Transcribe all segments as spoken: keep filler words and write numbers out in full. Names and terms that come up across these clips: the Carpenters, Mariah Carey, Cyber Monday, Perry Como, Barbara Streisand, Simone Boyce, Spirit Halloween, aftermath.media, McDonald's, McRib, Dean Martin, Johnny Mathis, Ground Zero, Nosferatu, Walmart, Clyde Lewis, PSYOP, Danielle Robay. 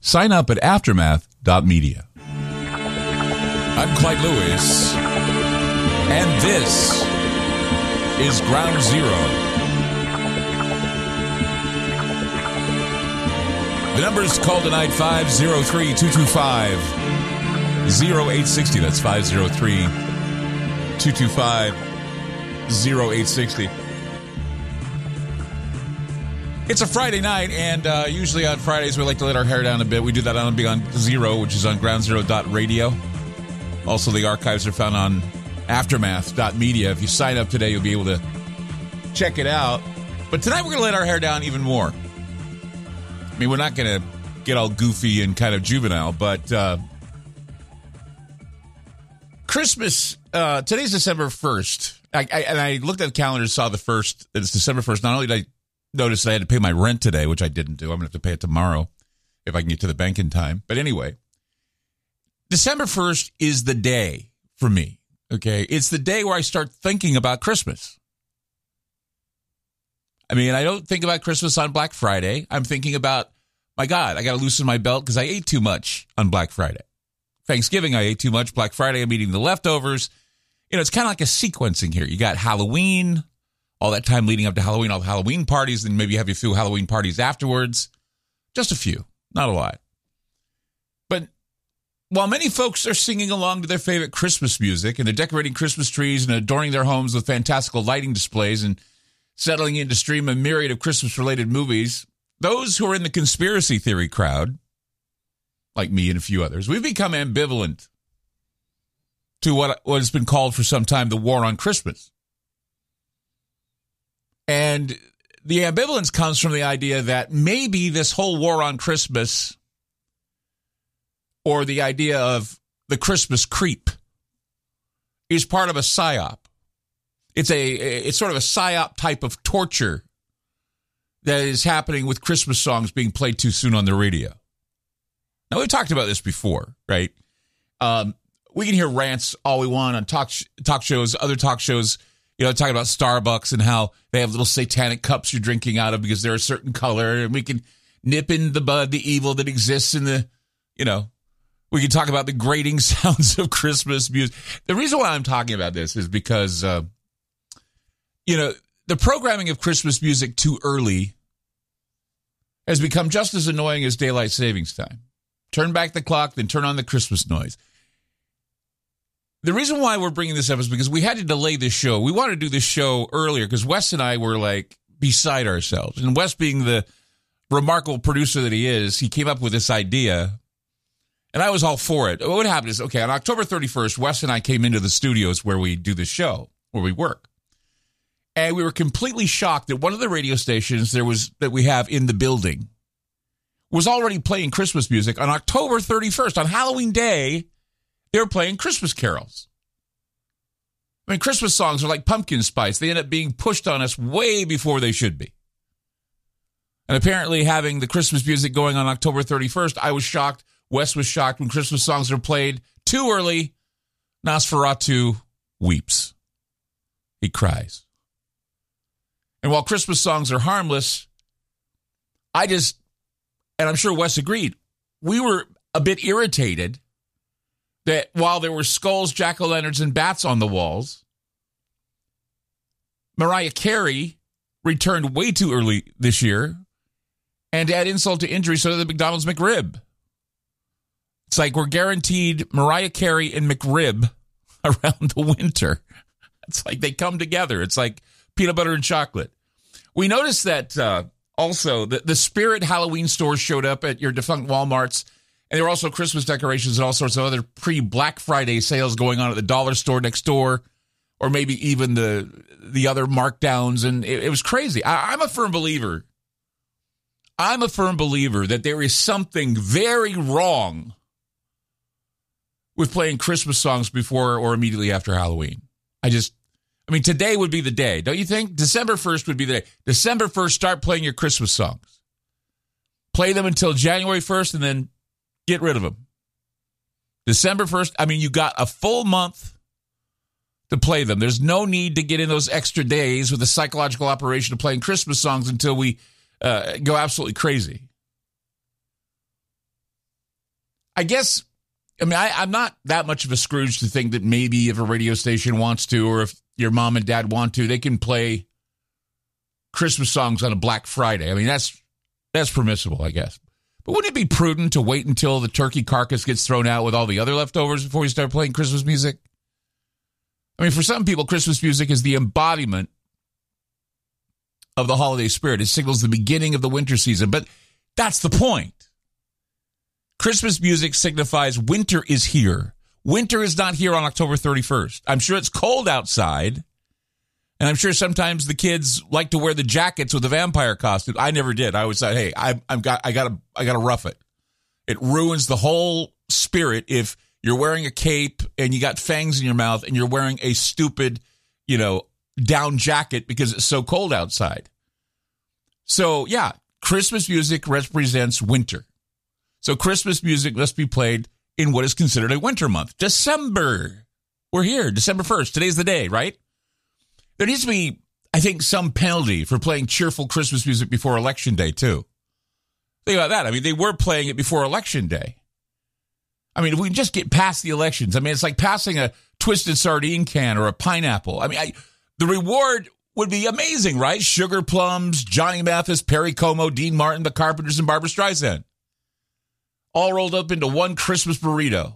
sign up at aftermath dot media. I'm Clyde Lewis, and this is Ground Zero. The number's call tonight, five oh three, two two five, oh eight six oh. That's five oh three, two two five, oh eight six oh. It's a Friday night, and uh, usually on Fridays we like to let our hair down a bit. We do that on Beyond Zero, which is on ground zero dot radio. Also, the archives are found on aftermath dot media. If you sign up today, you'll be able to check it out. But tonight we're going to let our hair down even more. I mean, we're not going to get all goofy and kind of juvenile, but uh, Christmas, uh, today's December first. I, I, and I looked at the calendar and saw the first. It's December first. Not only did I notice that I had to pay my rent today, which I didn't do. I'm going to have to pay it tomorrow if I can get to the bank in time. But anyway, December first is the day for me, okay? It's the day where I start thinking about Christmas. I mean, I don't think about Christmas on Black Friday. I'm thinking about, my God, I got to loosen my belt because I ate too much on Black Friday. Thanksgiving, I ate too much. Black Friday, I'm eating the leftovers. You know, it's kind of like a sequencing here. You got Halloween, all that time leading up to Halloween, all the Halloween parties, then maybe you have a few Halloween parties afterwards. Just a few, not a lot. But while many folks are singing along to their favorite Christmas music and they're decorating Christmas trees and adorning their homes with fantastical lighting displays and settling in to stream a myriad of Christmas-related movies, those who are in the conspiracy theory crowd, like me and a few others, we've become ambivalent to what what has been called for some time the war on Christmas. And the ambivalence comes from the idea that maybe this whole war on Christmas, or the idea of the Christmas creep, is part of a PSYOP. It's a it's sort of a PSYOP type of torture that is happening with Christmas songs being played too soon on the radio. Now, we've talked about this before, right? Um, we can hear rants all we want on talk sh- talk shows, other talk shows, you know, talking about Starbucks and how they have little satanic cups you're drinking out of because they're a certain color, and we can nip in the bud the evil that exists in the, you know, we can talk about the grating sounds of Christmas music. The reason why I'm talking about this is because, uh, you know, the programming of Christmas music too early has become just as annoying as daylight savings time. Turn back the clock, then turn on the Christmas noise. The reason why we're bringing this up is because we had to delay this show. We wanted to do this show earlier because Wes and I were like beside ourselves. And Wes, being the remarkable producer that he is, he came up with this idea, and I was all for it. What happened is, okay, on October thirty-first, Wes and I came into the studios where we do the show, where we work. And we were completely shocked that one of the radio stations there was that we have in the building was already playing Christmas music on October thirty-first, on Halloween Day. They were playing Christmas carols. I mean, Christmas songs are like pumpkin spice. They end up being pushed on us way before they should be. And apparently having the Christmas music going on October thirty-first, I was shocked. Wes was shocked when Christmas songs are played too early. Nosferatu weeps. He cries. And while Christmas songs are harmless, I just, and I'm sure Wes agreed, we were a bit irritated that while there were skulls, jack-o'-lanterns, and bats on the walls, Mariah Carey returned way too early this year. And to add insult to injury, so did the McDonald's McRib. It's like we're guaranteed Mariah Carey and McRib around the winter. It's like they come together. It's like peanut butter and chocolate. We noticed that uh, also the, the Spirit Halloween stores showed up at your defunct Walmarts. And there were also Christmas decorations and all sorts of other pre-Black Friday sales going on at the dollar store next door, or maybe even the the other markdowns. And it, it was crazy. I, I'm a firm believer. I'm a firm believer that there is something very wrong with playing Christmas songs before or immediately after Halloween. I just, I mean, today would be the day, don't you think? December first would be the day. December first, start playing your Christmas songs. Play them until January first and then get rid of them. December first, I mean, you got a full month to play them. There's no need to get in those extra days with a psychological operation of playing Christmas songs until we uh, go absolutely crazy. I guess, I mean, I, I'm not that much of a Scrooge to think that maybe if a radio station wants to, or if your mom and dad want to, they can play Christmas songs on a Black Friday. I mean, that's that's permissible, I guess. But wouldn't it be prudent to wait until the turkey carcass gets thrown out with all the other leftovers before you start playing Christmas music? I mean, for some people, Christmas music is the embodiment of the holiday spirit. It signals the beginning of the winter season. But that's the point. Christmas music signifies winter is here. Winter is not here on October thirty-first. I'm sure it's cold outside. And I'm sure sometimes the kids like to wear the jackets with the vampire costume. I never did. I always thought, hey, I, I've got, I gotta, I gotta rough it. It ruins the whole spirit if you're wearing a cape and you got fangs in your mouth and you're wearing a stupid, you know, down jacket because it's so cold outside. So yeah, Christmas music represents winter. So Christmas music must be played in what is considered a winter month, December. We're here, December first. Today's the day, right? There needs to be, I think, some penalty for playing cheerful Christmas music before Election Day, too. Think about that. I mean, they were playing it before Election Day. I mean, if we just get past the elections, I mean, it's like passing a twisted sardine can or a pineapple. I mean, I, the reward would be amazing, right? Sugar plums, Johnny Mathis, Perry Como, Dean Martin, the Carpenters, and Barbara Streisand. All rolled up into one Christmas burrito.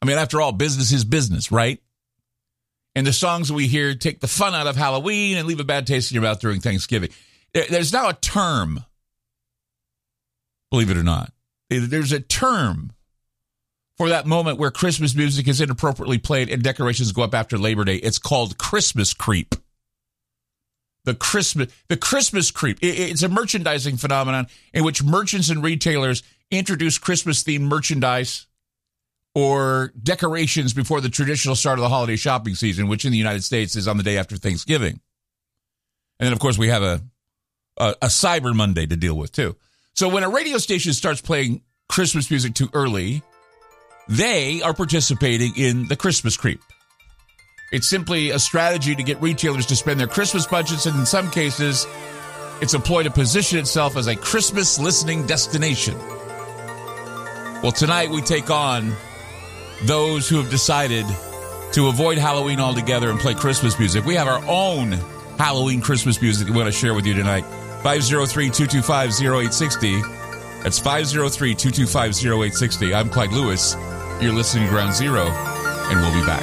I mean, after all, business is business, right? And the songs we hear take the fun out of Halloween and leave a bad taste in your mouth during Thanksgiving. There's now a term, believe it or not. There's a term for that moment where Christmas music is inappropriately played and decorations go up after Labor Day. It's called Christmas creep. The Christmas, the Christmas creep. It's a merchandising phenomenon in which merchants and retailers introduce Christmas-themed merchandise or decorations before the traditional start of the holiday shopping season, which in the United States is on the day after Thanksgiving. And then, of course, we have a, a, a Cyber Monday to deal with, too. So when a radio station starts playing Christmas music too early, they are participating in the Christmas creep. It's simply a strategy to get retailers to spend their Christmas budgets, and in some cases, it's a ploy to position itself as a Christmas listening destination. Well, tonight we take on those who have decided to avoid Halloween altogether and play Christmas music. We have our own Halloween Christmas music that we want to share with you tonight. five oh three, two two five, oh eight six oh. That's five oh three, two two five, oh eight six oh. I'm Clyde Lewis. You're listening to Ground Zero, and we'll be back.